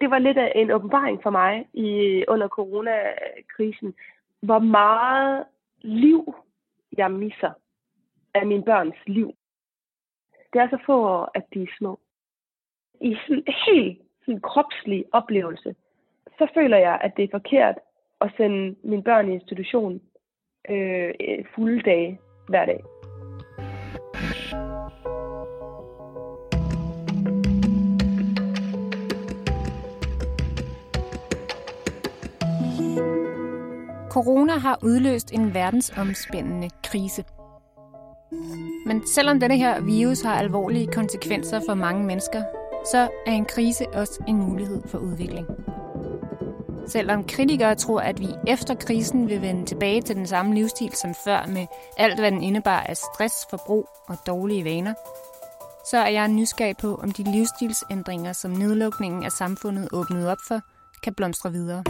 det var lidt af en åbenbaring for mig under coronakrisen, hvor meget liv jeg misser af mine børns liv. Det er så få år, at de er små. I sådan en helt sådan kropslig oplevelse, så føler jeg, at det er forkert at sende mine børn i institution fulde dage hver dag. Corona har udløst en verdensomspændende krise. Men selvom denne her virus har alvorlige konsekvenser for mange mennesker, så er en krise også en mulighed for udvikling. Selvom kritikere tror, at vi efter krisen vil vende tilbage til den samme livsstil som før med alt, hvad den indebar af stress, forbrug og dårlige vaner, så er jeg nysgerrig på, om de livsstilsændringer, som nedlukningen af samfundet åbnede op for, kan blomstre videre.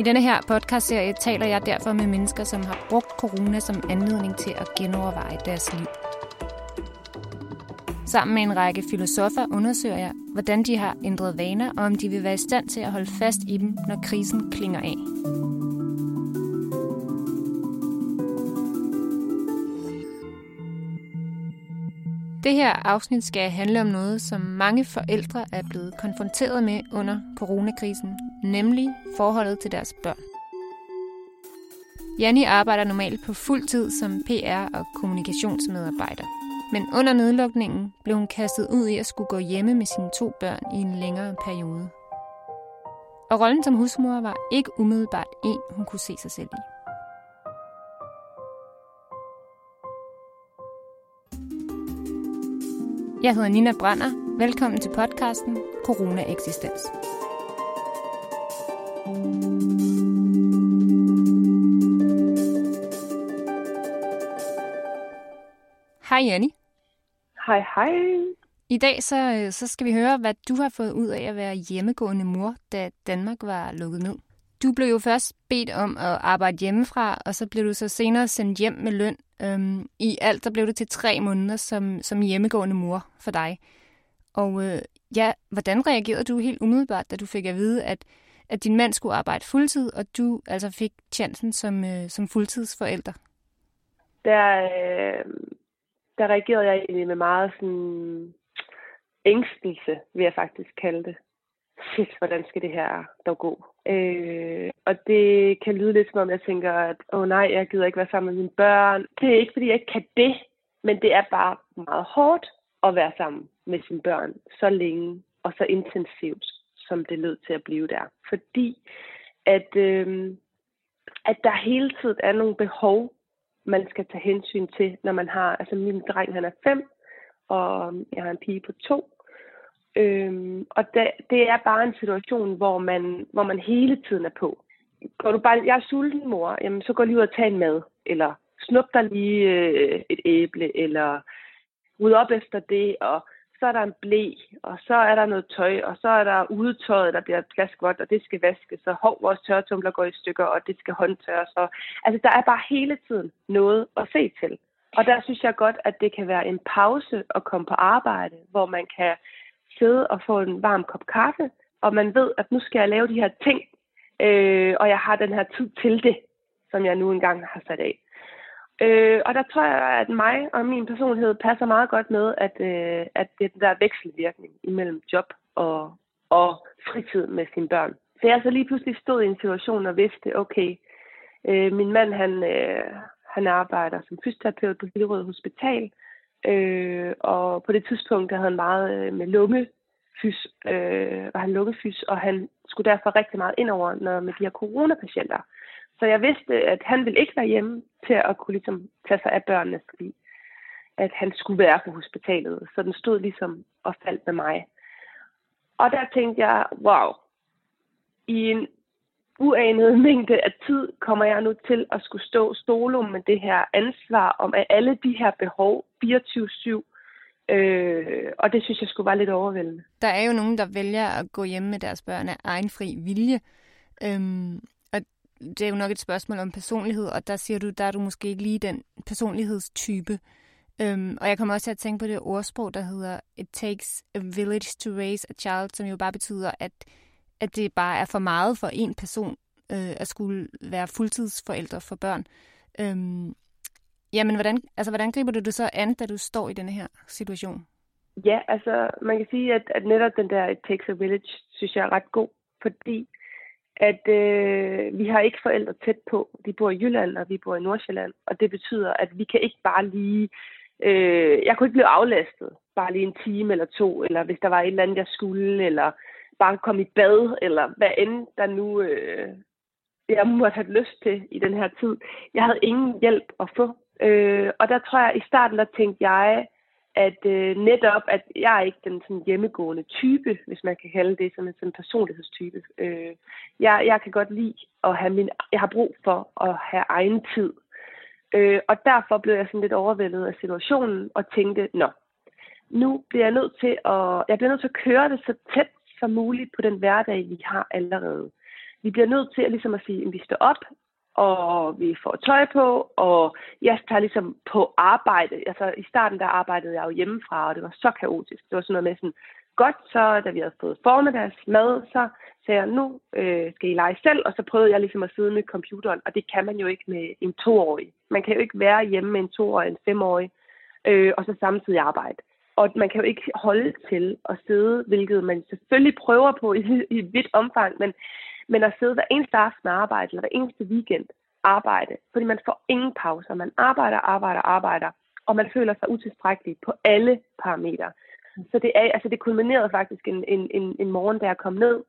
I denne her podcastserie taler jeg derfor med mennesker, som har brugt corona som anledning til at genoverveje deres liv. Sammen med en række filosoffer undersøger jeg, hvordan de har ændret vaner, og om de vil være i stand til at holde fast i dem, når krisen klinger af. Det her afsnit skal handle om noget, som mange forældre er blevet konfronteret med under coronakrisen, nemlig forholdet til deres børn. Janni arbejder normalt på fuld tid som PR- og kommunikationsmedarbejder. Men under nedlukningen blev hun kastet ud i at skulle gå hjemme med sine 2 børn i en længere periode. Og rollen som husmor var ikke umiddelbart en, hun kunne se sig selv i. Jeg hedder Nina Brønder. Velkommen til podcasten Corona Existens. Hej Janni. Hej hej. I dag så skal vi høre, hvad du har fået ud af at være hjemmegående mor, da Danmark var lukket ned. Du blev jo først bedt om at arbejde hjemmefra, og så blev du så senere sendt hjem med løn. I alt der blev det til 3 måneder som hjemmegående mor for dig. Og hvordan reagerede du helt umiddelbart, da du fik at vide, at din mand skulle arbejde fuldtid, og du altså fik chancen som fuldtidsforælder? Der reagerede jeg egentlig med meget sådan ængstelse, vil jeg faktisk kalde det. Shit, hvordan skal det her dog gå? Og det kan lyde lidt som om, jeg tænker, at nej, jeg gider ikke være sammen med mine børn. Det er ikke, fordi jeg ikke kan det, men det er bare meget hårdt at være sammen med sine børn så længe og så intensivt, som det lød til at blive der. Fordi at der hele tiden er nogle behov, man skal tage hensyn til, når man har, altså min dreng, han er 5, og jeg har en pige på 2. Og det er bare en situation, hvor man hele tiden er på. Går du bare, jeg er sulten, mor, jamen så går lige ud og tag en mad, eller snup dig lige et æble, eller ryd op efter det, og så er der en ble, og så er der noget tøj, og så er der udetøjet, der bliver plaskvådt, og det skal vaskes, og vores tørretumbler går i stykker, og det skal håndtørres. Og altså, der er bare hele tiden noget at se til. Og der synes jeg godt, at det kan være en pause at komme på arbejde, hvor man kan sidde og få en varm kop kaffe, og man ved, at nu skal jeg lave de her ting, og jeg har den her tid til det, som jeg nu engang har sat af. Og der tror jeg, at mig og min personlighed passer meget godt med, at det er den der vekselvirkning imellem job og fritid med sine børn. Så jeg så lige pludselig stod i en situation og vidste, okay, min mand han arbejder som fysioterapeut på Hillerød Hospital, og på det tidspunkt, der havde han meget med lungefys, var han lungefys, og han skulle derfor rigtig meget indover med de her coronapatienter. Så jeg vidste, at han ville ikke være hjemme til at kunne ligesom tage sig af børnene, fordi at han skulle være på hospitalet. Så den stod ligesom og faldt med mig. Og der tænkte jeg, wow, i en uanet mængde af tid kommer jeg nu til at skulle stå solo med det her ansvar om alle de her behov 24/7. Og det synes jeg skulle være lidt overvældende. Der er jo nogen, der vælger at gå hjemme med deres børn af egen fri vilje. Det er jo nok et spørgsmål om personlighed, og der siger du, der er du måske ikke lige den personlighedstype. Og jeg kommer også til at tænke på det ordsprog, der hedder It takes a village to raise a child, som jo bare betyder, at det bare er for meget for en person at skulle være fuldtidsforældre for børn. Jamen, hvordan griber du det så an, da du står i denne her situation? Ja, altså, man kan sige, at netop den der It takes a village, synes jeg er ret god, fordi at vi har ikke forældre tæt på. De bor i Jylland, og vi bor i Nordsjælland, og det betyder, at vi kan ikke bare lige... jeg kunne ikke blive aflastet, bare lige en time eller to, eller hvis der var et eller andet, jeg skulle, eller bare komme i bad, eller hvad end der nu... jeg måtte have lyst til i den her tid. Jeg havde ingen hjælp at få. Og der tror jeg, i starten, der tænkte jeg, at netop, at jeg er ikke den sådan hjemmegående type, hvis man kan kalde det som en personlighedstype. Jeg kan godt lide at have jeg har brug for at have egen tid. Og derfor blev jeg sådan lidt overvældet af situationen og tænkte, nu bliver jeg nødt til at køre det så tæt som muligt på den hverdag, vi har allerede. Vi bliver nødt til at sige, at vi står op, og vi får tøj på, og jeg tager ligesom på arbejde. Altså i starten, der arbejdede jeg jo hjemmefra, og det var så kaotisk. Det var sådan noget med sådan, godt så, da vi havde fået formiddagsmad, så sagde jeg, nu skal I lege selv, og så prøvede jeg ligesom at sidde med computeren, og det kan man jo ikke med en 2-årig. Man kan jo ikke være hjemme med en 2-årig, en 5-årig, og så samtidig arbejde. Og man kan jo ikke holde til at sidde, hvilket man selvfølgelig prøver på i et vidt omfang, men at sidde hver eneste aften arbejde, eller hver eneste weekend arbejde, fordi man får ingen pauser. Man arbejder, og man føler sig utilstrækkelig på alle parametre. Så det kulminerede faktisk en morgen, da jeg kom ned.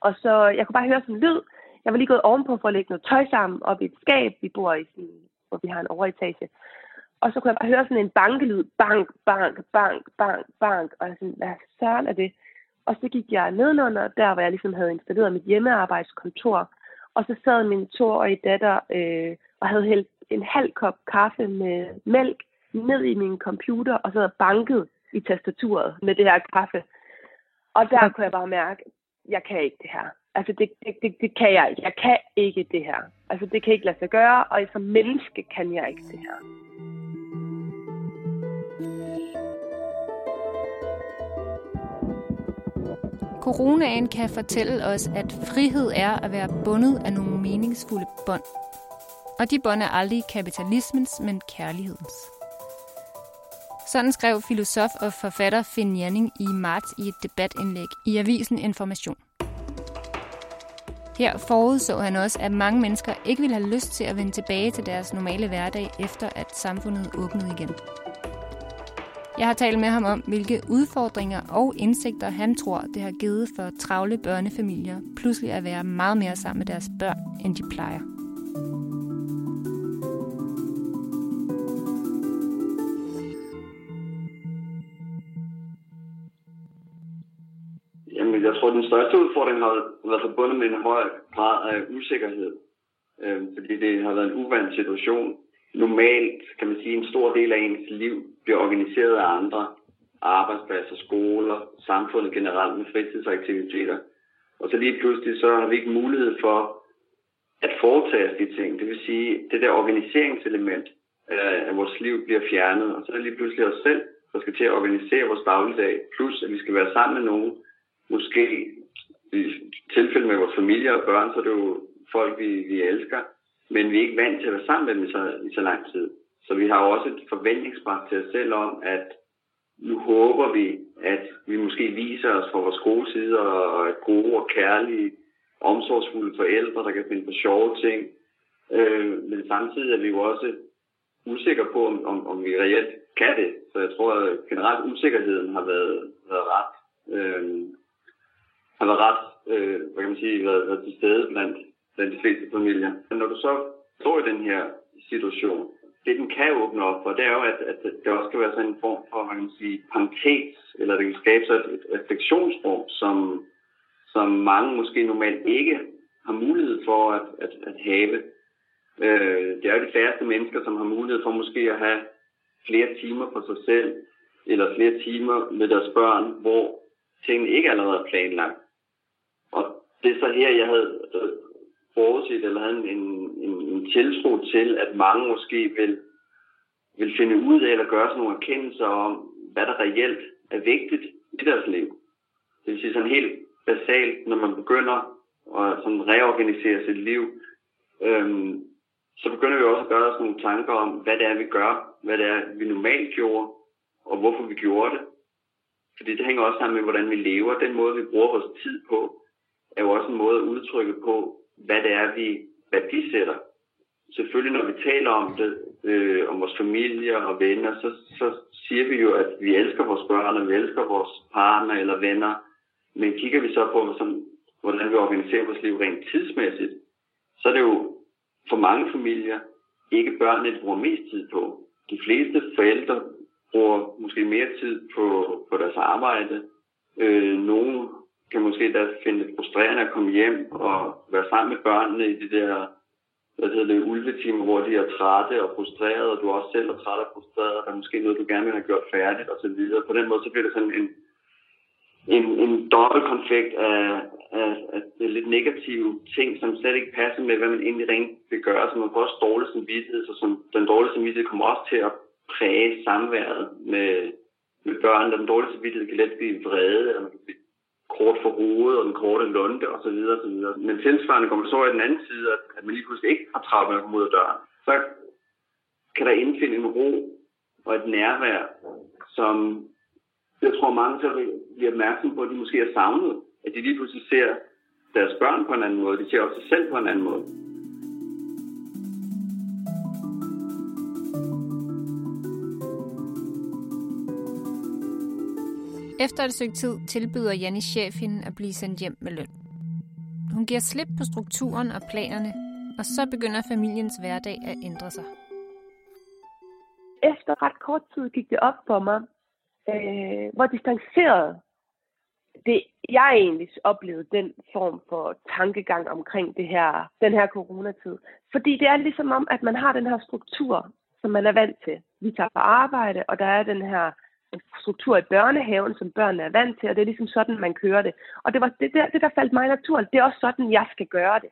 Og så, jeg kunne bare høre sådan en lyd. Jeg var lige gået ovenpå for at lægge noget tøj sammen op i et skab. Vi bor i sådan, hvor vi har en overetage. Og så kunne jeg bare høre sådan en bankelyd. Bank, bank, bank, bank, bank. Og jeg sådan, hvad søren er det? Og så gik jeg nedenunder, der hvor jeg ligesom havde installeret mit hjemmearbejdskontor. Og så sad min 2-årige datter og havde hældt en halv kop kaffe med mælk ned i min computer og sad og bankede i tastaturet med det her kaffe. Og der kunne jeg bare mærke, jeg kan ikke det her. Altså det kan jeg ikke. Jeg kan ikke det her. Altså det kan ikke lade sig gøre, og som menneske kan jeg ikke det her. Coronaen kan fortælle os, at frihed er at være bundet af nogle meningsfulde bånd. Og de bånd er aldrig kapitalismens, men kærlighedens. Sådan skrev filosof og forfatter Finn Janning i marts i et debatindlæg i Avisen Information. Her forudså han også, at mange mennesker ikke ville have lyst til at vende tilbage til deres normale hverdag, efter at samfundet åbnede igen. Jeg har talt med ham om, hvilke udfordringer og indsigter han tror, det har givet for travle børnefamilier pludselig at være meget mere sammen med deres børn, end de plejer. Jamen, jeg tror, den største udfordring har været forbundet med en høj grad af usikkerhed, fordi det har været en uvant situation. Normalt kan man sige, at en stor del af ens liv bliver organiseret af andre. Arbejdspladser, skoler, samfundet generelt med fritidsaktiviteter. Og så lige pludselig så har vi ikke mulighed for at foretage os de ting. Det vil sige, at det der organiseringselement af vores liv bliver fjernet. Og så er det lige pludselig os selv, der skal til at organisere vores dagligdag. Plus at vi skal være sammen med nogen. Måske i tilfælde med vores familie og børn, så er det jo folk, vi elsker. Men vi er ikke vant til at være sammen med dem i så lang tid. Så vi har også et forventningspres til os selv om, at nu håber vi, at vi måske viser os fra vores gode sider, og er gode og kærlige, omsorgsfulde forældre, der kan finde på sjove ting. Men samtidig er vi jo også usikre på, om vi reelt kan det. Så jeg tror, at generelt usikkerheden har været ret, hvad kan man sige, været til stede blandt de fleste familier. Men når du så står i den her situation, det den kan åbne op for, det er jo, at det også kan være sådan en form for, man kan sige, parentes, eller det kan skabe sig et refleksionsrum, som mange måske normalt ikke har mulighed for at have. Det er jo de færreste mennesker, som har mulighed for måske at have flere timer for sig selv, eller flere timer med deres børn, hvor tingene ikke allerede er planlagt. Og det er så her, jeg havde forudset, eller havde en tiltro til, at mange måske vil vil finde ud af eller gøre sådan nogle erkendelser om, hvad der reelt er vigtigt i deres liv. Det vil sige sådan helt basalt, når man begynder at sådan reorganisere sit liv, så begynder vi også at gøre os nogle tanker om, hvad det er, vi gør, hvad det er, vi normalt gjorde, og hvorfor vi gjorde det. Fordi det hænger også sammen med, hvordan vi lever. Den måde, vi bruger vores tid på, er jo også en måde at udtrykke på, hvad det er, vi værdisætter. Selvfølgelig, når vi taler om det, om vores familie og venner, så siger vi jo, at vi elsker vores børn, og vi elsker vores partner eller venner. Men kigger vi så på, hvordan vi organiserer vores liv rent tidsmæssigt, så er det jo for mange familier ikke børnene, de bruger mest tid på. De fleste forældre bruger måske mere tid på deres arbejde. Nogle kan måske da finde det frustrerende at komme hjem og være sammen med børnene i de der ulvetimer, hvor de er trætte og frustrerede, og du også selv er træt og frustreret, og der er måske noget, du gerne vil have gjort færdigt osv. På den måde så bliver det sådan en dobbeltkonflikt af lidt negative ting, som slet ikke passer med, hvad man egentlig rent vil gøre. Så man får også dårlig samvittighed, så den dårlige samvittighed kommer også til at præge samværet med børn. Den dårlige samvittighed kan let blive vrede, eller man kan blive kort for hovedet, og den korte lunde osv. osv. Men tilsvarende kommer så i den anden side, at man lige pludselig ikke har travlt med at komme ud af døren. Så kan der indfinde en ro og et nærvær, som jeg tror mange så bliver opmærksomme på, at de måske er savnet. At de lige pludselig ser deres børn på en anden måde. De ser også sig selv på en anden måde. Efter et stykke tid tilbyder Jannis chef hende at blive sendt hjem med løn. Hun giver slip på strukturen og planerne, og så begynder familiens hverdag at ændre sig. Efter ret kort tid gik det op for mig, hvor distanceret jeg egentlig oplevede den form for tankegang omkring den her coronatid. Fordi det er ligesom om, at man har den her struktur, som man er vant til. Vi tager på arbejde, og der er den her struktur i børnehaven, som børnene er vant til, og det er ligesom sådan, man kører det. Og det var det der faldt mig naturligt. Det er også sådan, jeg skal gøre det.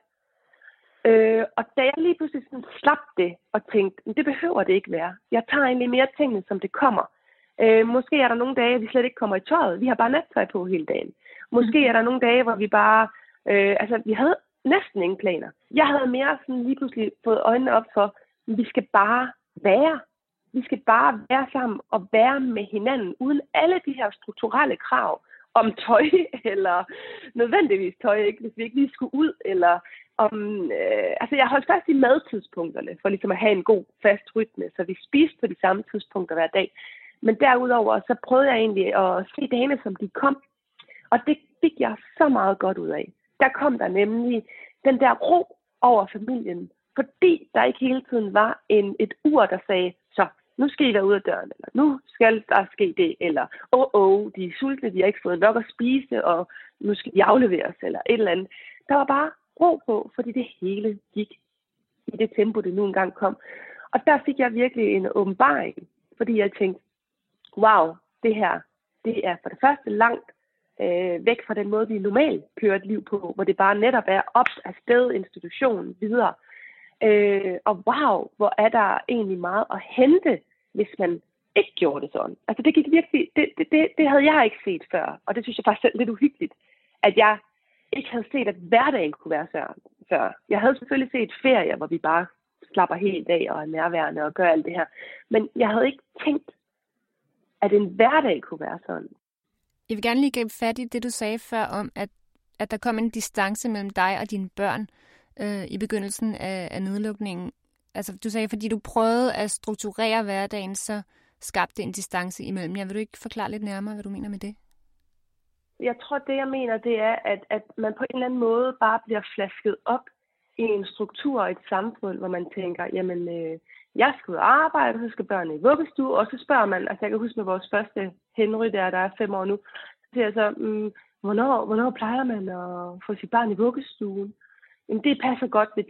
Og da jeg lige pludselig sådan slap det og tænkte, det behøver det ikke være. Jeg tager egentlig mere tingene, som det kommer. Måske er der nogle dage, vi slet ikke kommer i tøjet. Vi har bare nattøj på hele dagen. Måske er der nogle dage, hvor vi bare... vi havde næsten ingen planer. Jeg havde mere sådan lige pludselig fået øjnene op for, at vi skal bare være. Vi skal bare være sammen og være med hinanden, uden alle de her strukturelle krav om tøj, eller nødvendigvis tøj, ikke, hvis vi ikke lige skulle ud, eller om... jeg holdt fast i madtidspunkterne, for ligesom at have en god fast rytme, så vi spiste på de samme tidspunkter hver dag. Men derudover, så prøvede jeg egentlig at se dagene, som de kom. Og det fik jeg så meget godt ud af. Der kom der nemlig den der ro over familien. Fordi der ikke hele tiden var et ur, der sagde, så nu skal I være ude af døren, eller nu skal der ske det, eller de er sultne, de har ikke fået nok at spise, og nu skal de afleveres, eller et eller andet. Der var bare ro på, fordi det hele gik i det tempo, det nu engang kom. Og der fik jeg virkelig en åbenbaring, fordi jeg tænkte, wow, det her, det er for det første langt væk fra den måde, vi normalt kører et liv på, hvor det bare netop er op af sted, institutionen, videre. Og wow, hvor er der egentlig meget at hente, hvis man ikke gjorde det sådan. Altså det gik virkelig, det havde jeg ikke set før, og det synes jeg faktisk er lidt uhyggeligt, at jeg ikke havde set, at hverdagen kunne være før. Jeg havde selvfølgelig set ferier, hvor vi bare slapper helt af og er nærværende og gør alt det her, men jeg havde ikke tænkt, at en hverdag kunne være sådan. Jeg vil gerne lige gribe fat i det, du sagde før om, at der kom en distance mellem dig og dine børn i begyndelsen af nedlukningen. Altså, du sagde, fordi du prøvede at strukturere hverdagen, så skabte en distance imellem. Vil du ikke forklare lidt nærmere, hvad du mener med det? Jeg tror, det jeg mener, det er, at man på en eller anden måde bare bliver flasket op i en struktur og et samfund, hvor man tænker, jamen... Jeg skal ud og arbejde, og så skal børnene i vuggestue, og så spørger man, altså jeg kan huske med vores første Henry der er 5 år nu, så siger jeg så, hvornår plejer man at få sit barn i vuggestuen? Jamen det passer godt ved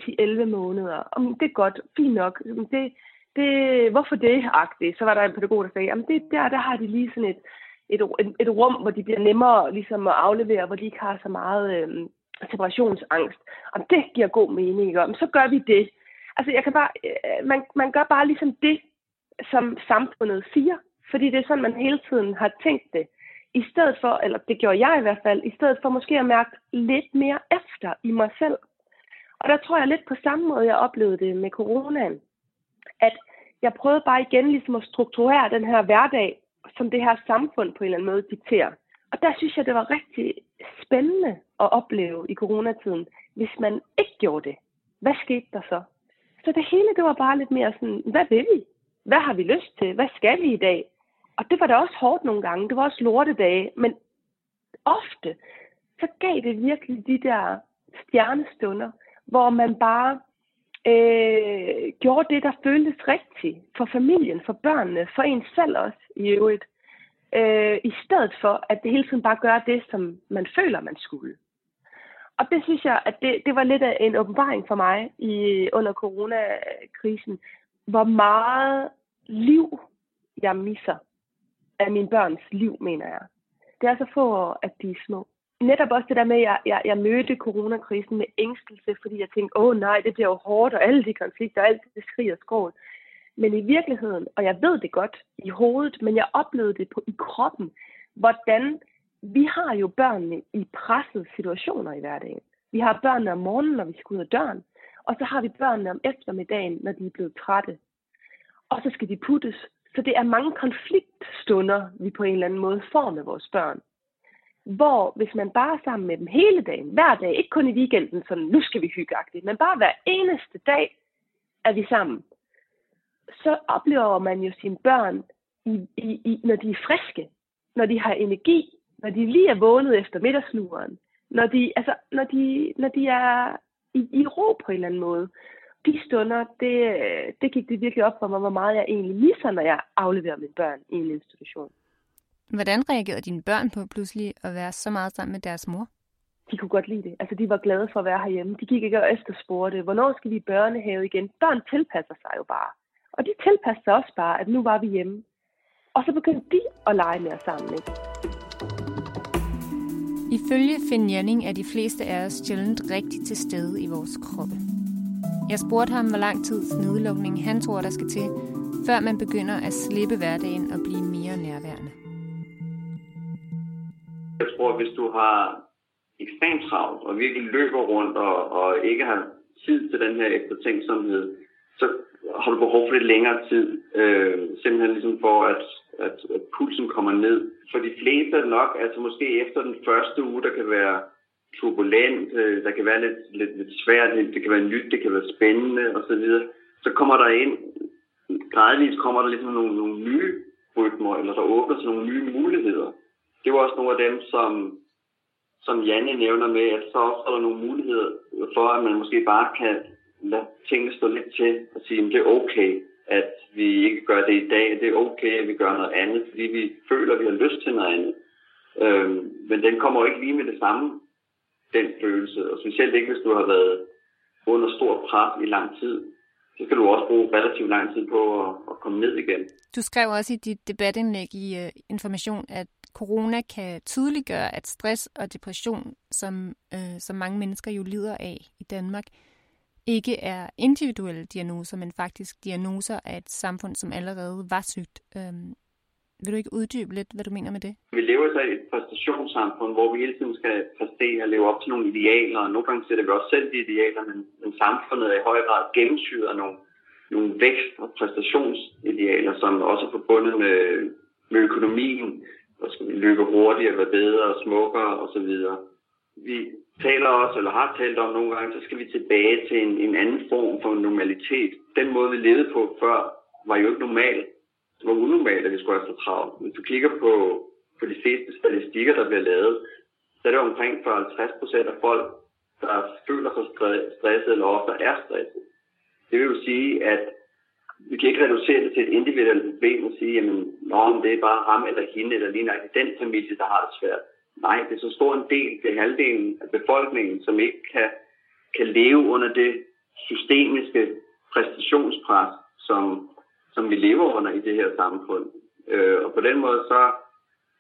10-11 måneder. Jamen det er godt, fint nok. Jamen, hvorfor det-agtigt? Så var der en pædagog, der sagde, jamen det der har de lige sådan et rum, hvor de bliver nemmere ligesom at aflevere, hvor de ikke har så meget separationsangst. Jamen det giver god mening, ikke? Jamen så gør vi det. Altså, man gør bare ligesom det, som samfundet siger. Fordi det er sådan, man hele tiden har tænkt det. I stedet for, eller det gjorde jeg i hvert fald, i stedet for måske at mærke lidt mere efter i mig selv. Og der tror jeg lidt på samme måde, jeg oplevede det med coronaen. At jeg prøvede bare igen ligesom at strukturere den her hverdag, som det her samfund på en eller anden måde dikterer. Og der synes jeg, det var rigtig spændende at opleve i coronatiden, hvis man ikke gjorde det. Hvad skete der så? Så det hele, det var bare lidt mere sådan, hvad vil vi? Hvad har vi lyst til? Hvad skal vi i dag? Og det var da også hårdt nogle gange. Det var også lortedage. Men ofte, så gav det virkelig de der stjernestunder, hvor man bare gjorde det, der føltes rigtigt for familien, for børnene, for en selv også i øvrigt. I stedet for, at det hele tiden bare gør det, som man føler, man skulle. Og det synes jeg, at det var lidt af en åbenbaring for mig under coronakrisen, hvor meget liv jeg misser af mine børns liv, mener jeg. Det er så få år, at de er små. Netop også det der med, at jeg mødte coronakrisen med ængstelse, fordi jeg tænkte, nej, det bliver jo hårdt, og alle de konflikter, og alt det skrig og skrål. Men i virkeligheden, og jeg ved det godt i hovedet, men jeg oplevede det i kroppen, hvordan vi har jo børnene i pressede situationer i hverdagen. Vi har børnene om morgenen, når vi skal ud af døren, og så har vi børnene om eftermiddagen, når de er blevet trætte. Og så skal de puttes. Så det er mange konfliktstunder, vi på en eller anden måde får med vores børn. Hvor hvis man bare er sammen med dem hele dagen, hver dag, ikke kun i weekenden, sådan nu skal vi hyggeagtigt, men bare hver eneste dag er vi sammen. Så oplever man jo sine børn, når de er friske, når de har energi, når de lige er vågnet efter middagsluren, når de er i ro på en eller anden måde. De stunder, det gik det virkelig op for mig, hvor meget jeg egentlig misser, når jeg afleverer mine børn i en institution. Hvordan reagerede dine børn på pludselig at være så meget sammen med deres mor? De kunne godt lide det. Altså, de var glade for at være herhjemme. De gik ikke og efterspurgte, hvornår skal vi i børnehave igen? Børn tilpasser sig jo bare. Og de tilpassede sig også bare, at nu var vi hjemme. Og så begyndte de at lege mere sammen, ikke? Ifølge Finn Janning er de fleste af os sjældent rigtigt til stede i vores kroppe. Jeg spurgte ham, hvor lang tids nedlukning han tror, der skal til, før man begynder at slippe hverdagen og blive mere nærværende. Jeg tror, at hvis du har ekstremt travlt og virkelig løber rundt og ikke har tid til den her eftertænksomhed, så har du behov for lidt længere tid, simpelthen ligesom for, at pulsen kommer ned. For de fleste er det nok, altså måske efter den første uge, der kan være turbulent, der kan være lidt svært, det kan være nyt, det kan være spændende osv. Så kommer der ind, gradvist kommer der ligesom nogle nye rytmer, eller der åbner sig nogle nye muligheder. Det var også nogle af dem, som Janne nævner med, at så er der nogle muligheder for, at man måske bare kan lade tingene stå lidt til og sige, at det er okay, at vi ikke gør det i dag, det er okay, at vi gør noget andet, fordi vi føler, at vi har lyst til noget andet. Men den kommer jo ikke lige med det samme, den følelse, og specielt ikke, hvis du har været under stor pres i lang tid. Så skal du også bruge relativt lang tid på at komme ned igen. Du skrev også i dit debatindlæg i Information, at corona kan tydeliggøre, at stress og depression, som mange mennesker jo lider af i Danmark, ikke er individuelle diagnoser, men faktisk diagnoser af et samfund, som allerede var sygt. Vil du ikke uddybe lidt, hvad du mener med det? Vi lever så i et præstationssamfund, hvor vi hele tiden skal præstere og leve op til nogle idealer, og nogle gange sætter vi også selv de idealer, men samfundet er i høj grad gennemsyret af nogle vækst- og præstationsidealer, som også er forbundet med økonomien, og skal vi løbe hurtigere, være bedre og smukkere osv. Vi taler også, eller har talt om nogle gange, så skal vi tilbage til en anden form for normalitet. Den måde, vi levede på før, var jo ikke normal. Det var unormalt, at vi skulle have så travlt. Hvis du kigger på de fleste statistikker, der bliver lavet, så er det omkring 50% af folk, der føler sig stresset eller ofte er stresset. Det vil jo sige, at vi kan ikke reducere det til et individuelt problem og sige, at det er bare ham eller hende eller lige nok den familie, der har det svært. Nej, det er så stor en del, det er halvdelen af befolkningen, som ikke kan leve under det systemiske præstationspres, som vi lever under i det her samfund. Og på den måde, så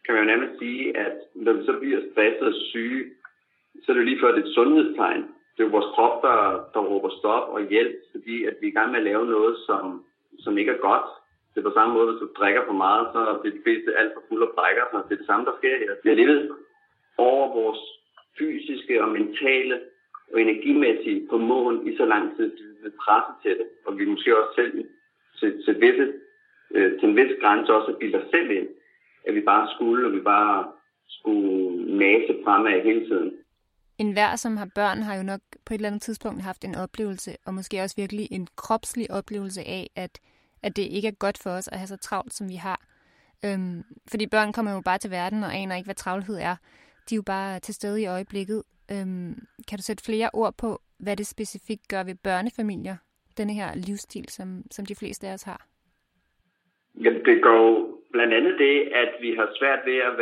kan man jo nærmest sige, at når vi så bliver stresset og syge, så er det jo lige før det er et sundhedstegn. Det er jo vores krop, der råber stop og hjælp, fordi at vi er i gang med at lave noget, som ikke er godt. Det er på samme måde, hvis du drikker for meget, så bliver de fleste alt for fuld og brækker. Så det er det samme, der sker her. Vi har levet over vores fysiske og mentale og energimæssige på mål i så lang tid, vi vil presse til det. Og vi måske også selv til en vis grænse også at bilde os selv ind, at vi bare skulle, og vi bare skulle mase fremad hele tiden. En hver, som har børn, har jo nok på et eller andet tidspunkt haft en oplevelse, og måske også virkelig en kropslig oplevelse af, at det ikke er godt for os at have så travlt, som vi har. Fordi børn kommer jo bare til verden og aner ikke, hvad travlhed er. De er jo bare til stede i øjeblikket. Kan du sætte flere ord på, hvad det specifikt gør ved børnefamilier, denne her livsstil, som de fleste af os har? Jamen, det går blandt andet det, at vi har svært ved at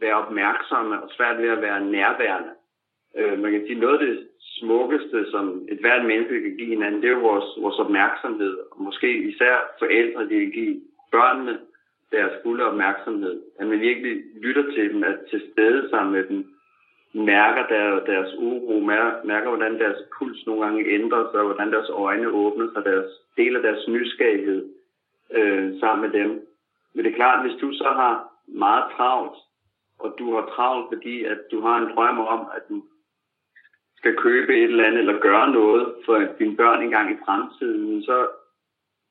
være opmærksomme og svært ved at være nærværende. Man kan sige, noget af det smukkeste, som et hvert menneske kan give hinanden, det er jo vores opmærksomhed. Og måske især forældre, de kan give børnene deres fulde opmærksomhed. At man virkelig lytter til dem, at til stede sammen med dem, mærker deres uro, mærker hvordan deres puls nogle gange ændrer sig, hvordan deres øjne åbner sig, deler deres nysgerrighed sammen med dem. Men det er klart, hvis du så har meget travlt, og du har travlt, fordi at du har en drøm om, at du skal købe et eller andet, eller gøre noget for dine børn engang i fremtiden, så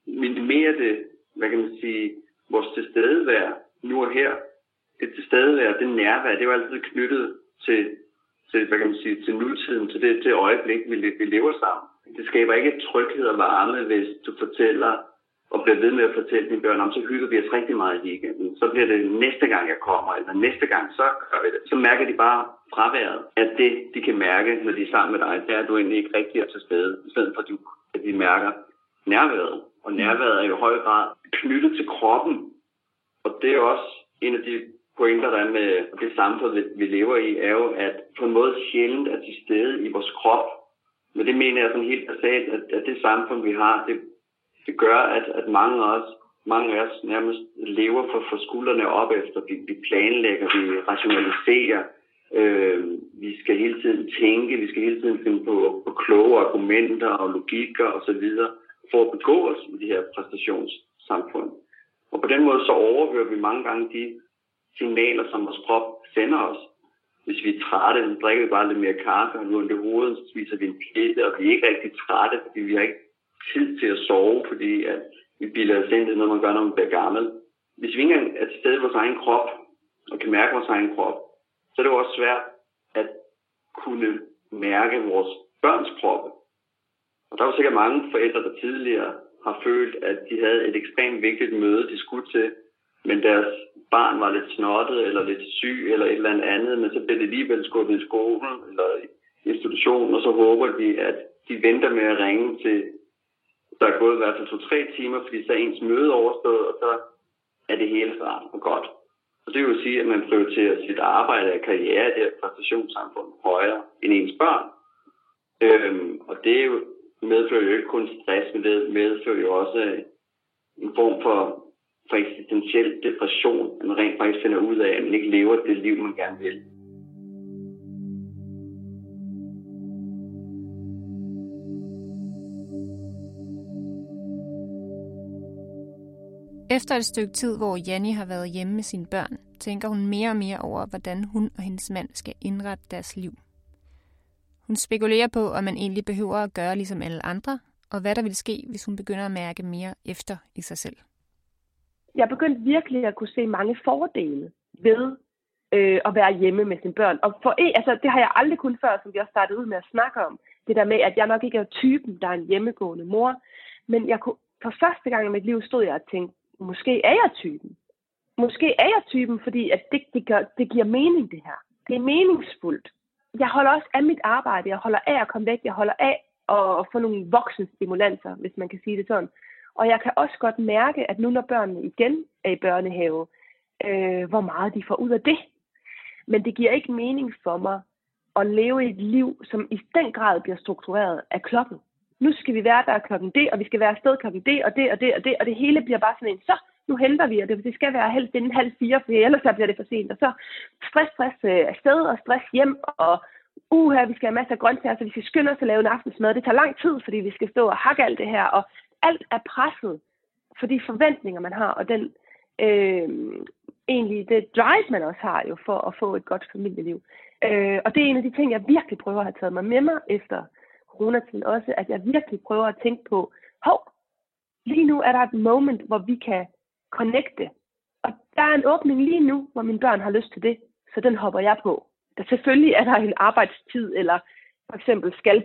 minimerer det, hvad kan man sige, vores tilstedevær nu og her. Det tilstedevær, det nærvær, det er jo altid knyttet til hvad kan man sige, til nutiden, til det til øjeblik, vi lever sammen. Det skaber ikke tryghed og varme, hvis du fortæller og bliver ved med at fortælle dine børn om, så hygger vi os rigtig meget i weekenden. Så bliver det næste gang, jeg kommer, eller næste gang, så gør vi det. Så mærker de bare fraværet, at det, de kan mærke, når de er sammen med dig, det er, at du egentlig ikke rigtig er til stede, i stedet for, at de mærker nærværet. Og nærværet er jo i høj grad knyttet til kroppen, og det er også en af de pointer, der er med det samfund, vi lever i, er jo, at på en måde sjældent er til stede i vores krop. Men det mener jeg sådan helt basalt, at det samfund, vi har, det gør, at mange af os nærmest lever for skuldrene op efter. Vi planlægger, vi rationaliserer, vi skal hele tiden tænke, vi skal hele tiden finde på kloge argumenter og logikker osv. for at begå os i det her præstationssamfund. Og på den måde så overhører vi mange gange de signaler, som vores krop sender os. Hvis vi er trætte, så drikker vi bare lidt mere kaffe, og nu under hovedet, så spiser vi en pille, og vi er ikke rigtig trætte, fordi vi har ikke tid til at sove, fordi at vi bilder os ind, det er noget, man gør, når man bliver gammel. Hvis vi ikke engang er til stede i vores egen krop, og kan mærke vores egen krop, så er det også svært at kunne mærke vores børns kroppe. Og der var sikkert mange forældre, der tidligere har følt, at de havde et ekstremt vigtigt møde, de skulle til, men deres barn var lidt snottet, eller lidt syg, eller et eller andet, men så blev det alligevel skubbet i skolen, eller i institutionen, og så håber de, at de venter med at ringe til der er gået i hvert fald 2-3 timer, fordi så er ens møde overstået, og så er det hele klart og godt. Og det vil jo sige, at man prioriterer sit arbejde og karriere i det her præstationssamfund højere end ens børn. Og det jo, medfører jo ikke kun stress, men det medfører jo også en form for eksistentiel depression, at man rent faktisk finder ud af, at man ikke lever det liv, man gerne vil. Efter et stykke tid, hvor Janni har været hjemme med sine børn, tænker hun mere og mere over, hvordan hun og hendes mand skal indrette deres liv. Hun spekulerer på, om man egentlig behøver at gøre ligesom alle andre, og hvad der ville ske, hvis hun begynder at mærke mere efter i sig selv. Jeg begyndte virkelig at kunne se mange fordele ved at være hjemme med sine børn. Og det har jeg aldrig kun før, som vi også startede ud med at snakke om. Det der med, at jeg nok ikke er typen, der er en hjemmegående mor. Men jeg kunne, for første gang i mit liv stod jeg og tænkte, måske er jeg typen. Måske er jeg typen, fordi at det giver mening, det her. Det er meningsfuldt. Jeg holder også af mit arbejde. Jeg holder af at komme væk. Jeg holder af at få nogle voksenstimulanser, hvis man kan sige det sådan. Og jeg kan også godt mærke, at nu når børnene igen er i børnehave, hvor meget de får ud af det. Men det giver ikke mening for mig at leve et liv, som i den grad bliver struktureret af klokken. Nu skal vi være der klokken det, og vi skal være afsted klokken det, og det, og det, og det, og det hele bliver bare sådan en, så nu henter vi, og det skal være helst inden 3:30, for ellers så bliver det for sent, og så stress afsted og stress hjem, og vi skal have masser af grøntsager, så vi skal skynde os at lave en aftensmad, det tager lang tid, fordi vi skal stå og hakke alt det her, og alt er presset, for de forventninger, man har, og den egentlig det drive, man også har jo for at få et godt familieliv. Og det er en af de ting, jeg virkelig prøver at have taget mig med mig efter coronatiden også, at jeg virkelig prøver at tænke på, hov, lige nu er der et moment, hvor vi kan connecte. Og der er en åbning lige nu, hvor mine børn har lyst til det, så den hopper jeg på. Der selvfølgelig er der en arbejdstid, eller for eksempel skal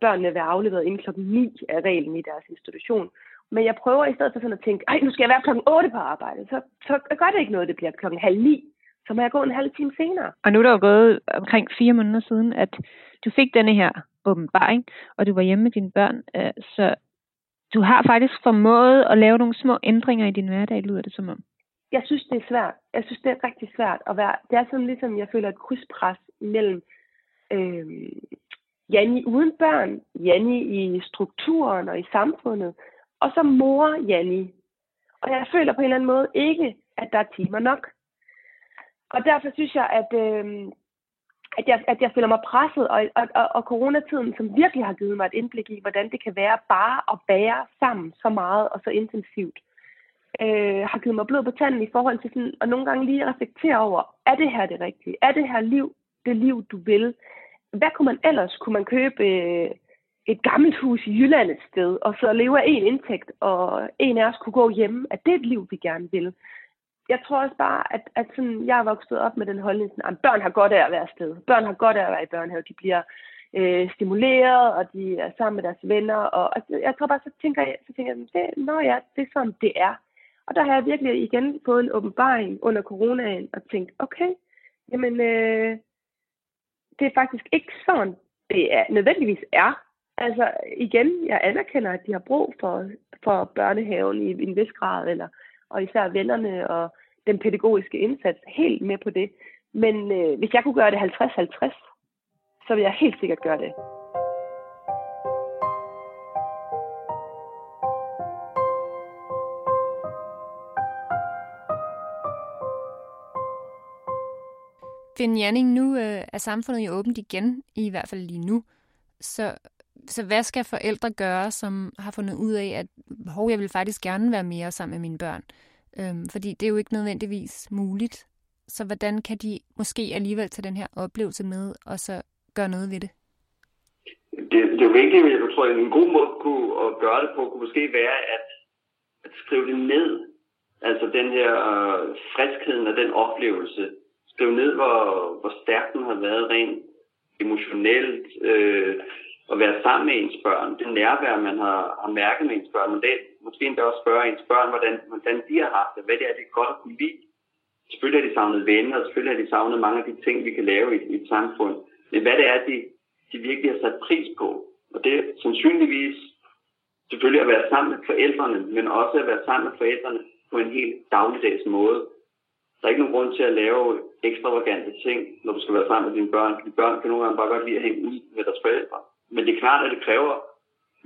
børnene være afleveret inden klokken 9 af reglen i deres institution. Men jeg prøver i stedet for sådan at tænke, ej, nu skal jeg være klokken 8 på arbejde, så gør det ikke noget, det bliver klokken 8:30. Så må jeg gå en halv time senere. Og nu er der jo gået omkring 4 måneder siden, at du fik denne her åbenbaring, og du var hjemme med dine børn. Så du har faktisk formået at lave nogle små ændringer i din hverdag, lyder det som om. Jeg synes, det er svært. Jeg synes, det er rigtig svært at være. Det er sådan ligesom, jeg føler et krydspres mellem Janni uden børn, Janni i strukturen og i samfundet, og så mor Janni. Og jeg føler på en eller anden måde ikke, at der er timer nok. Og derfor synes jeg, at jeg føler mig presset, og coronatiden, som virkelig har givet mig et indblik i, hvordan det kan være bare at være sammen så meget og så intensivt, har givet mig blod på tanden i forhold til sådan, og nogle gange lige reflektere over, er det her det rigtige? Er det her liv det liv, du vil? Hvad kunne man ellers? Kunne man købe et gammelt hus i Jylland et sted, og så leve af en indtægt, og en af os kunne gå hjemme? Er det et liv, vi gerne vil? Jeg tror også bare, at sådan, jeg er vokset op med den holdning, at børn har godt af at være afsted. Børn har godt af at være i børnehave. De bliver stimuleret, og de er sammen med deres venner. Og jeg tror bare, så tænker jeg, det er sådan, det er. Og der har jeg virkelig igen fået en åbenbaring under coronaen, og tænkt, okay, jamen, det er faktisk ikke sådan, det er, nødvendigvis er. Altså igen, jeg anerkender, at de har brug for børnehaven i en vis grad, eller... og især vennerne og den pædagogiske indsats, helt med på det. Men hvis jeg kunne gøre det 50-50, så ville jeg helt sikkert gøre det. Finn Janning, nu er samfundet jo åbent igen, i hvert fald lige nu. Så hvad skal forældre gøre, som har fundet ud af, at jeg vil faktisk gerne være mere sammen med mine børn? Fordi det er jo ikke nødvendigvis muligt. Så hvordan kan de måske alligevel tage den her oplevelse med, og så gøre noget ved det? Det er jo vigtigt, men jeg tror, at en god måde at gøre det på, kunne måske være at skrive det ned. Altså den her friskheden af den oplevelse. Skriv ned, hvor stærk den har været rent emotionelt, at være sammen med ens børn, det nærvær, man har mærket med ens børn, men det måske endda også spørge ens børn, hvordan de har haft det, hvad det er, det godt kunne lide. Selvfølgelig har de savnet venner, og selvfølgelig har de savnet mange af de ting, vi kan lave i et samfund, men hvad det er, de virkelig har sat pris på. Og det er sandsynligvis selvfølgelig at være sammen med forældrene, men også at være sammen med forældrene på en helt dagligdags måde. Der er ikke nogen grund til at lave ekstravagante ting, når du skal være sammen med dine børn. De børn kan nogle gange bare godt lide at hænge ud med deres forældre. Men det er klart, at det kræver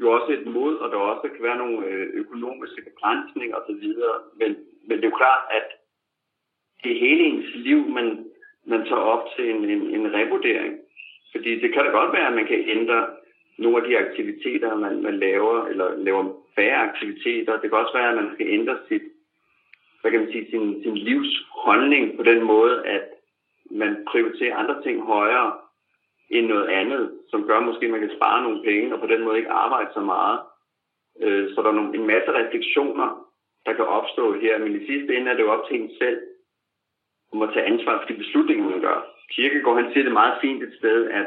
jo også et mod, og der også kan være nogle økonomiske begrænsninger osv. Men det er jo klart, at det er hele ens liv, man tager op til en revurdering. Fordi det kan da godt være, at man kan ændre nogle af de aktiviteter, man laver, eller laver færre aktiviteter. Det kan også være, at man skal ændre sin livsholdning på den måde, at man prioriterer andre ting højere end noget andet, som gør måske, man kan spare nogle penge, og på den måde ikke arbejde så meget. Så der er en masse refleksioner, der kan opstå her, men i sidste ende er det jo op til en selv, om at tage ansvar for de beslutninger, man gør. Kierkegaard, han siger det meget fint et sted, at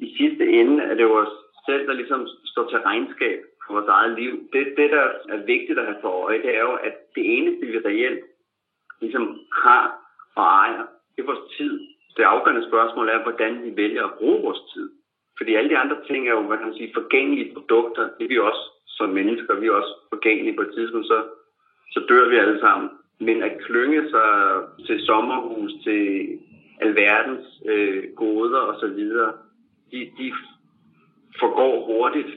i sidste ende er det jo os selv, der ligesom står til regnskab for vores eget liv. Det, der er vigtigt at have for øje, det er jo, at det eneste, vi reelt ligesom har og ejer, det er vores tid. Det afgørende spørgsmål er, hvordan vi vælger at bruge vores tid. Fordi alle de andre ting er jo, hvad kan man sige, forgængelige produkter. Det er vi også som mennesker, vi er også forgængelige på et tidspunkt, så dør vi alle sammen. Men at klynge sig til sommerhus, til alverdens goder osv., de forgår hurtigt,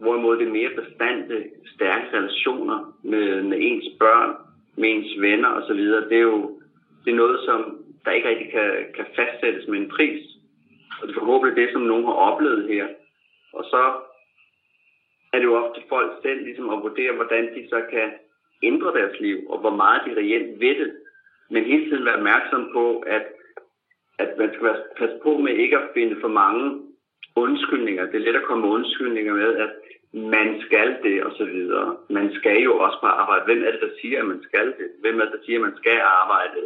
hvorimod det mere bestandte, stærke relationer med ens børn, med ens venner osv., det er noget, som der ikke rigtig kan fastsættes med en pris. Og det er forhåbentlig det, som nogen har oplevet her. Og så er det jo ofte folk selv ligesom at vurdere, hvordan de så kan ændre deres liv, og hvor meget de reelt ved det. Men hele tiden være opmærksom på, at man skal passe på med ikke at finde for mange undskyldninger. Det er let at komme med undskyldninger med, at man skal det og så videre. Man skal jo også på arbejde. Hvem er det, der siger, at man skal det? Hvem er det, der siger, at man skal arbejde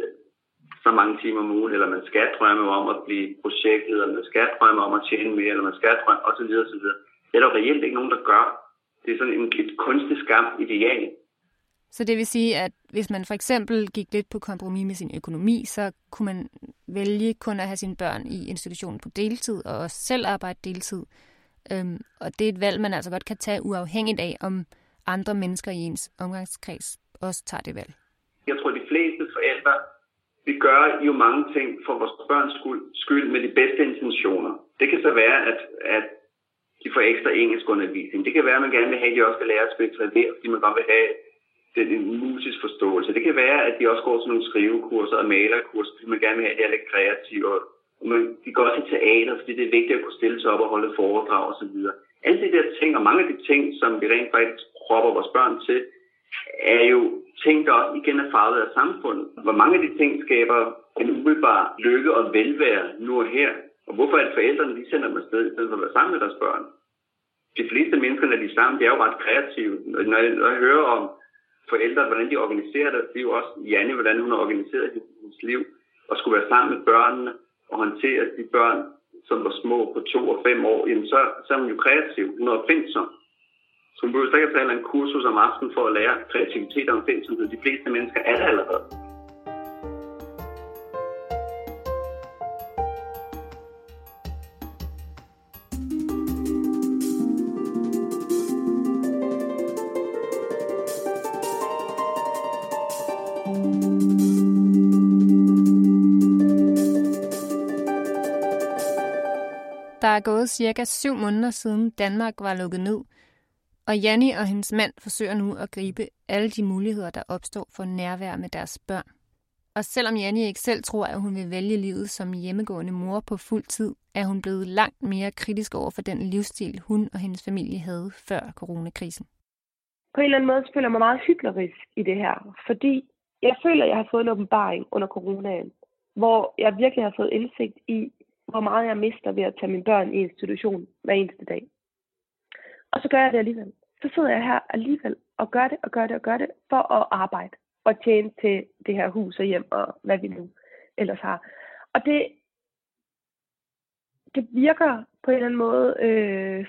så mange timer om ugen, eller man skal drømme om at blive projektleder, eller man skal drømme om at tjene mere, eller man skal drømme og så videre og så videre. Det er der reelt ikke nogen, der gør. Det er sådan et kunstigt skabt ideal. Så det vil sige, at hvis man for eksempel gik lidt på kompromis med sin økonomi, så kunne man vælge kun at have sine børn i institutionen på deltid, og også selv arbejde deltid. Og det er et valg, man altså godt kan tage uafhængigt af, om andre mennesker i ens omgangskreds også tager det valg. Jeg tror, de fleste forældre, vi gør jo mange ting for vores børns skyld med de bedste intentioner. Det kan så være, at de får ekstra engelskundervisning. Det kan være, at man gerne vil have, at de også skal lære at spille klaver, fordi man godt vil have den musisk forståelse. Det kan være, at de også går til nogle skrivekurser og malerkurser, fordi man gerne vil have, at de er lidt kreative. Og de går også til teater, fordi det er vigtigt at kunne stille sig op og holde foredrag osv. Alle de der ting, og mange af de ting, som vi rent faktisk propper vores børn til, er jo ting, der også igen er farvet af samfundet. Hvor mange af de ting skaber en umiddelbar lykke og velvære nu og her. Og hvorfor er det forældrene, de sender dem afsted, i stedet for at være sammen med deres børn? De fleste mennesker, når de er sammen, de er jo ret kreative. Når jeg hører om forældre, hvordan de organiserer deres liv, også Janne, hvordan hun har organiseret hendes liv, og skulle være sammen med børnene, og håndtere de børn, som var små på 2 og 5 år, jamen så er hun jo kreativ, hun er opfindsom. Så hun behøver ikke at tage en kursus om aftenen for at lære kreativitet og opfindsomhed. De fleste mennesker er det allerede. Der er gået cirka 7 måneder siden Danmark var lukket ned, og Janni og hendes mand forsøger nu at gribe alle de muligheder, der opstår for nærvær med deres børn. Og selvom Janni ikke selv tror, at hun vil vælge livet som hjemmegående mor på fuld tid, er hun blevet langt mere kritisk over for den livsstil, hun og hendes familie havde før coronakrisen. På en eller anden måde føler jeg mig meget hyklerisk i det her, fordi jeg føler, at jeg har fået en åbenbaring under coronaen, hvor jeg virkelig har fået indsigt i, hvor meget jeg mister ved at tage mine børn i institution hver eneste dag. Og så gør jeg det alligevel. Så sidder jeg her alligevel og gør det for at arbejde og tjene til det her hus og hjem og hvad vi nu ellers har. Og det virker på en eller anden måde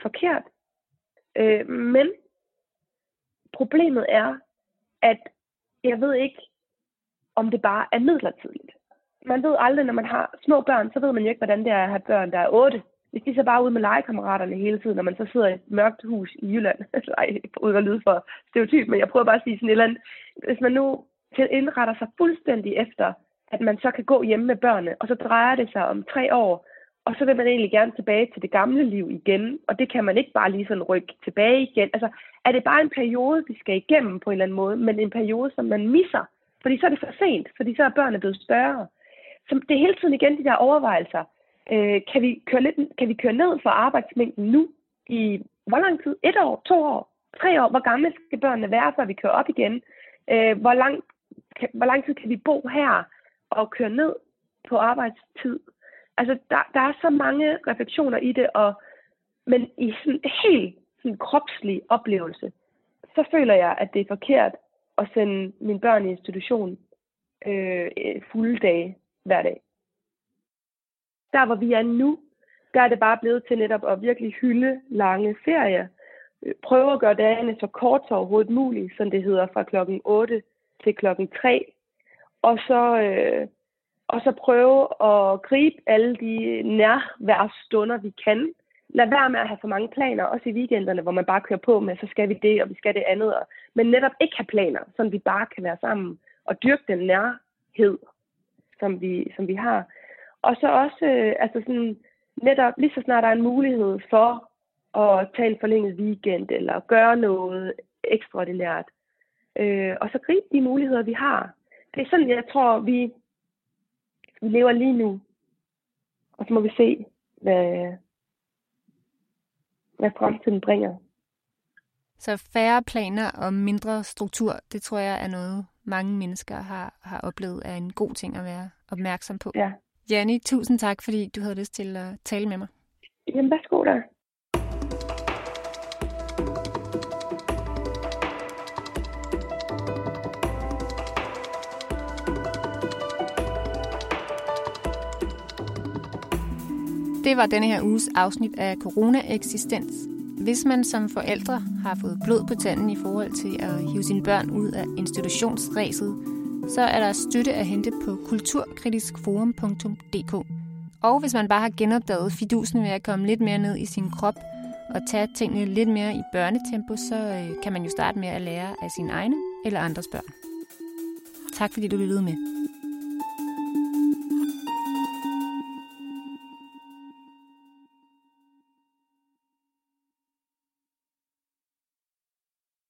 forkert. Men problemet er, at jeg ved ikke, om det bare er midlertidigt. Man ved aldrig, når man har små børn, så ved man jo ikke, hvordan det er at have børn, der er 8. Hvis de så bare er ude med legekammeraterne hele tiden, når man så sidder i et mørkt hus i Jylland. Nej, jeg prøver at lyde for stereotyp, men jeg prøver bare at sige sådan et eller andet. Hvis man nu indretter sig fuldstændig efter, at man så kan gå hjemme med børnene, og så drejer det sig om 3 år, og så vil man egentlig gerne tilbage til det gamle liv igen, og det kan man ikke bare lige sådan rykke tilbage igen. Altså, er det bare en periode, vi skal igennem på en eller anden måde, men en periode, som man misser? Fordi så er det for sent, fordi så er børnene blevet større. Så det er hele tiden igen de der overvejelser. Kan vi køre ned for arbejdsmængden nu i hvor lang tid? 1 år? 2 år? 3 år? Hvor gamle skal børnene være, før vi kører op igen? Hvor lang tid kan vi bo her og køre ned på arbejdstid? Altså, der er så mange refleksioner i det, men i sådan en helt sådan kropslig oplevelse, så føler jeg, at det er forkert at sende mine børn i institution fulde dage hver dag. Der, hvor vi er nu, der er det bare blevet til netop at virkelig hylde lange ferier. Prøve at gøre dagene så kort som overhovedet muligt, som det hedder, fra klokken 8 til klokken 3. Og så prøve at gribe alle de nærværsstunder, vi kan. Lad være med at have for mange planer, også i weekenderne, hvor man bare kører på med, så skal vi det, og vi skal det andet. Men netop ikke have planer, så vi bare kan være sammen og dyrke den nærhed, som vi har. Og så også altså sådan, netop lige så snart der er en mulighed for at tage en forlænget weekend eller gøre noget ekstraordinært. Og så gribe de muligheder, vi har. Det er sådan, jeg tror, vi lever lige nu. Og så må vi se, hvad fremtiden bringer. Så færre planer og mindre struktur, det tror jeg er noget, mange mennesker har oplevet er en god ting at være opmærksom på. Ja. Janni, tusind tak, fordi du havde lyst til at tale med mig. Jamen, værsgo da. Det var denne her uges afsnit af Corona Existens. Hvis man som forældre har fået blod på tanden i forhold til at hive sine børn ud af institutionsræset, så er der støtte at hente på kulturkritiskforum.dk. Og hvis man bare har genopdaget fidusen ved at komme lidt mere ned i sin krop og tage tingene lidt mere i børnetempo, så kan man jo starte med at lære af sine egne eller andres børn. Tak fordi du lyttede med.